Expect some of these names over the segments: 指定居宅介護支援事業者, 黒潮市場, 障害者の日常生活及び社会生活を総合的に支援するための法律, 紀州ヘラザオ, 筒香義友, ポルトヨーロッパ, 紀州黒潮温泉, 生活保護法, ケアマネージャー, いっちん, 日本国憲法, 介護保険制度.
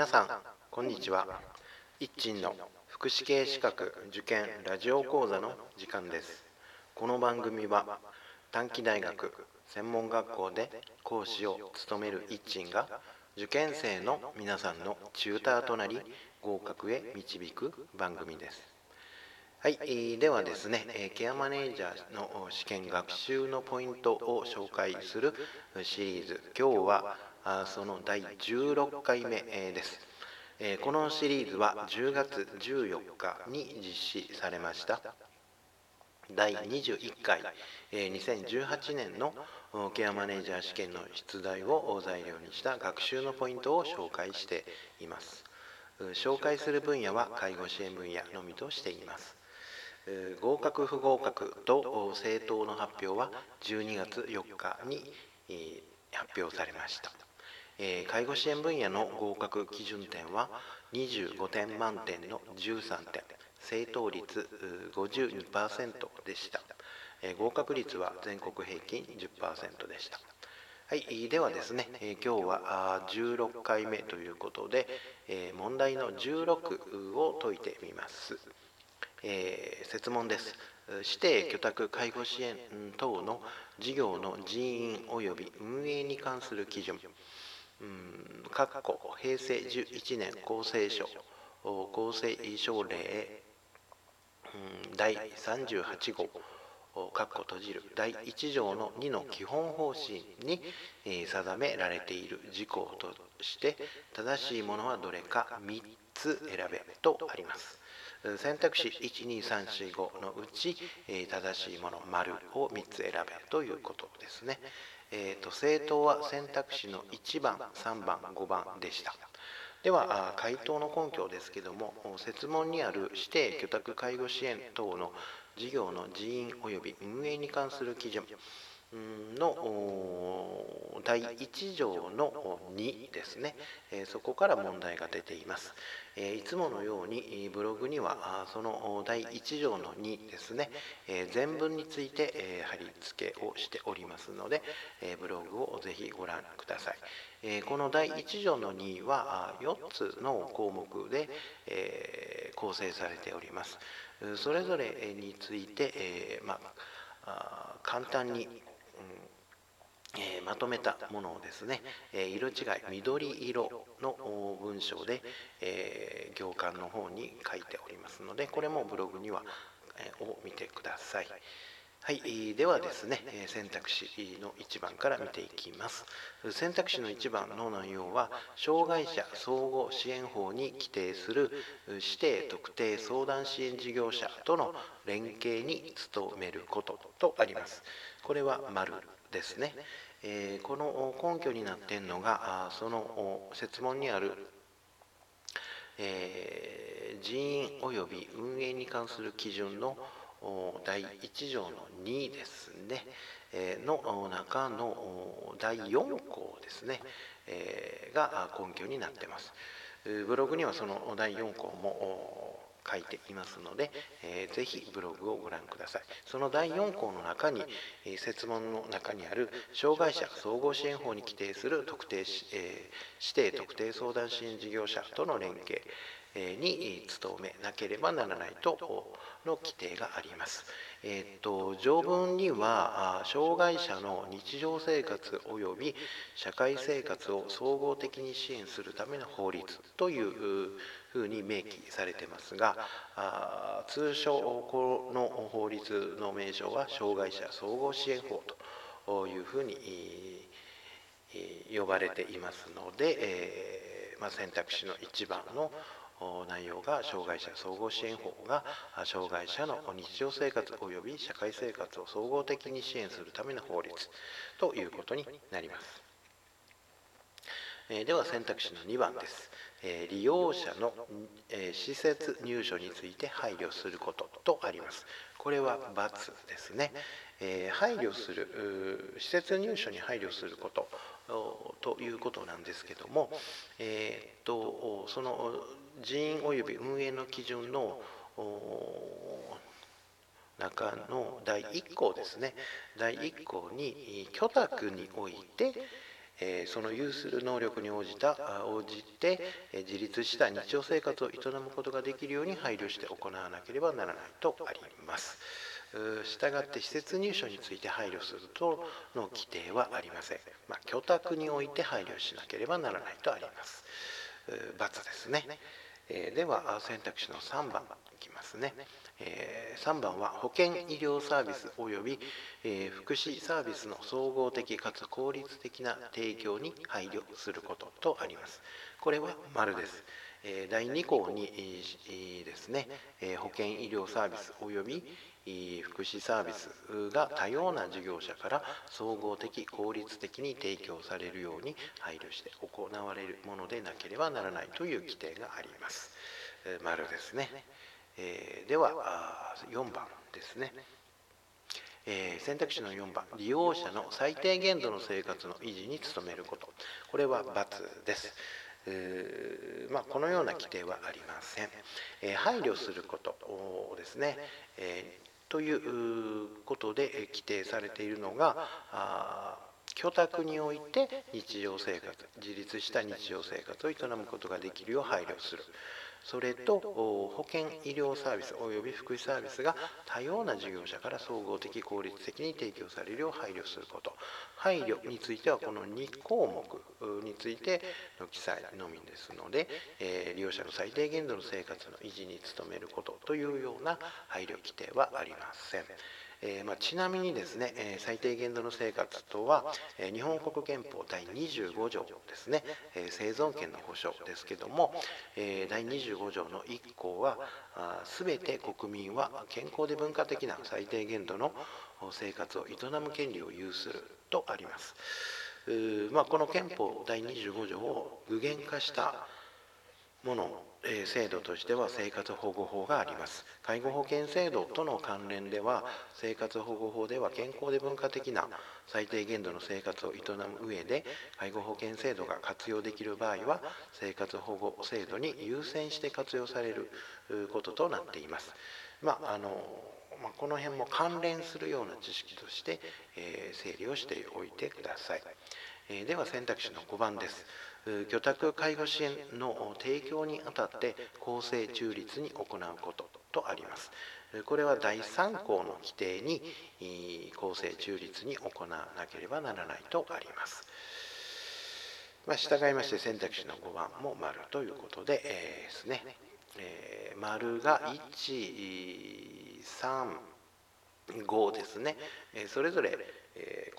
皆さんこんにちは。いっちんの福祉系資格受験ラジオ講座の時間です。この番組は短期大学専門学校で講師を務めるいっちんが受験生の皆さんのチューターとなり合格へ導く番組です。はい、ではですね、ケアマネージャーの試験学習のポイントを紹介するシリーズ、今日はその第16回目です。このシリーズは10月14日に実施されました第21回2018年のケアマネージャー試験の出題を材料にした学習のポイントを紹介しています。紹介する分野は介護支援分野のみとしています。合格不合格と正答の発表は12月4日に発表されました。介護支援分野の合格基準点は25点満点の13点、正答率 52% でした。合格率は全国平均 10% でした。はい、ではですね、今日は16回目ということで、問題の16を解いてみます。設問です。指定居託介護支援等の事業の人員及び運営に関する基準、平成11年厚生省令、第38号第1条の2の基本方針に定められている事項として正しいものはどれか3つ選べとあります。選択肢12345のうち正しいもの丸を3つ選べということですね。正答は選択肢の1番3番5番でした。では回答の根拠ですけども、設問にある指定居託介護支援等の事業の人員及び運営に関する基準の第1条の2ですね、そこから問題が出ています。いつものようにブログにはその第1条の2ですね、全文について貼り付けをしておりますので、ブログをぜひご覧ください。この第1条の2は4つの項目で構成されております。それぞれについて簡単にまとめたものをですね、色違い緑色の文章で行間の方に書いておりますので、これもブログには見てください。はい、ではですね、選択肢の1番から見ていきます。選択肢の1番の内容は、障害者総合支援法に規定する指定特定相談支援事業者との連携に努めることとあります。これは丸ですね。この根拠になっているのが、その設問にある人員及び運営に関する基準の第1条の2ですねの中の第4項ですねが根拠になっています。ブログにはその第4項も書いていますので、ぜひブログをご覧ください。その第4項の中に、設問の中にある障害者総合支援法に規定する指定特定相談支援事業者との連携に努めなければならないとの規定があります。条文には、障害者の日常生活及び社会生活を総合的に支援するための法律というふうに明記されてますが、通称この法律の名称は障害者総合支援法というふうに呼ばれていますので、選択肢の1番の内容が障害者総合支援法が障害者の日常生活及び社会生活を総合的に支援するための法律ということになります。では選択肢の2番です。利用者の施設入所について配慮することとあります。これは×ですね。配慮する施設入所に配慮することということなんですけども、その人員及び運営の基準の中の第1項ですね。第1項に居宅においてその有する能力に応じて自立した日常生活を営むことができるように配慮して行わなければならないとあります。したがって施設入所について配慮するとの規定はありません。居宅において配慮しなければならないとあります。×ですね。では選択肢の3番いきますね。3番は保健医療サービス及び福祉サービスの総合的かつ効率的な提供に配慮することとあります。これは丸です。第2項にですね、保健医療サービス及び福祉サービスが多様な事業者から総合的効率的に提供されるように配慮して行われるものでなければならないという規定があります。丸ですね。では4番ですね。選択肢の4番、利用者の最低限度の生活の維持に努めること。これは×です。このような規定はありません。配慮することですね、ということで規定されているのが、居宅において日常生活、自立した日常生活を営むことができるよう配慮する。それと保健医療サービス及び福祉サービスが多様な事業者から総合的効率的に提供されるよう配慮すること。配慮についてはこの2項目についての記載のみですので、利用者の最低限度の生活の維持に努めることというような配慮規定はありません。ちなみにですね、最低限度の生活とは、日本国憲法第25条ですね、生存権の保障ですけども、第25条の1項は全て国民は健康で文化的な最低限度の生活を営む権利を有するとあります。この憲法第25条を具現化したもの、制度としては生活保護法があります。介護保険制度との関連では、生活保護法では健康で文化的な最低限度の生活を営む上で、介護保険制度が活用できる場合は生活保護制度に優先して活用されることとなっています。この辺も関連するような知識として、整理をしておいてください。では選択肢の5番です。居宅介護支援の提供にあたって公正中立に行うこととあります。これは第3項の規定に公正中立に行わなければならないとあります。従いまして選択肢の5番も丸ということでですね、丸が1、3、5ですね、それぞれ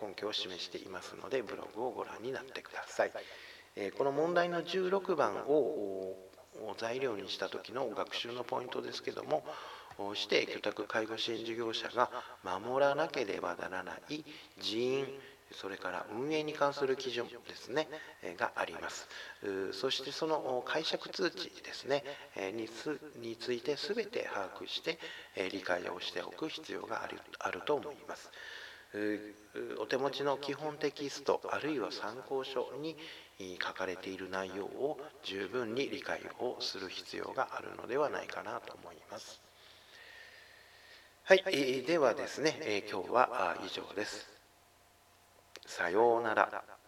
根拠を示していますのでブログをご覧になってください。この問題の16番を材料にした時の学習のポイントですけども、指定居宅介護支援事業者が守らなければならない人員、それから運営に関する基準ですねがあります。そしてその解釈通知ですねについて全て把握して理解をしておく必要があると思います。お手持ちの基本テキストあるいは参考書に書かれている内容を十分に理解をする必要があるのではないかなと思います。ではですね、今日は以上です。さようなら。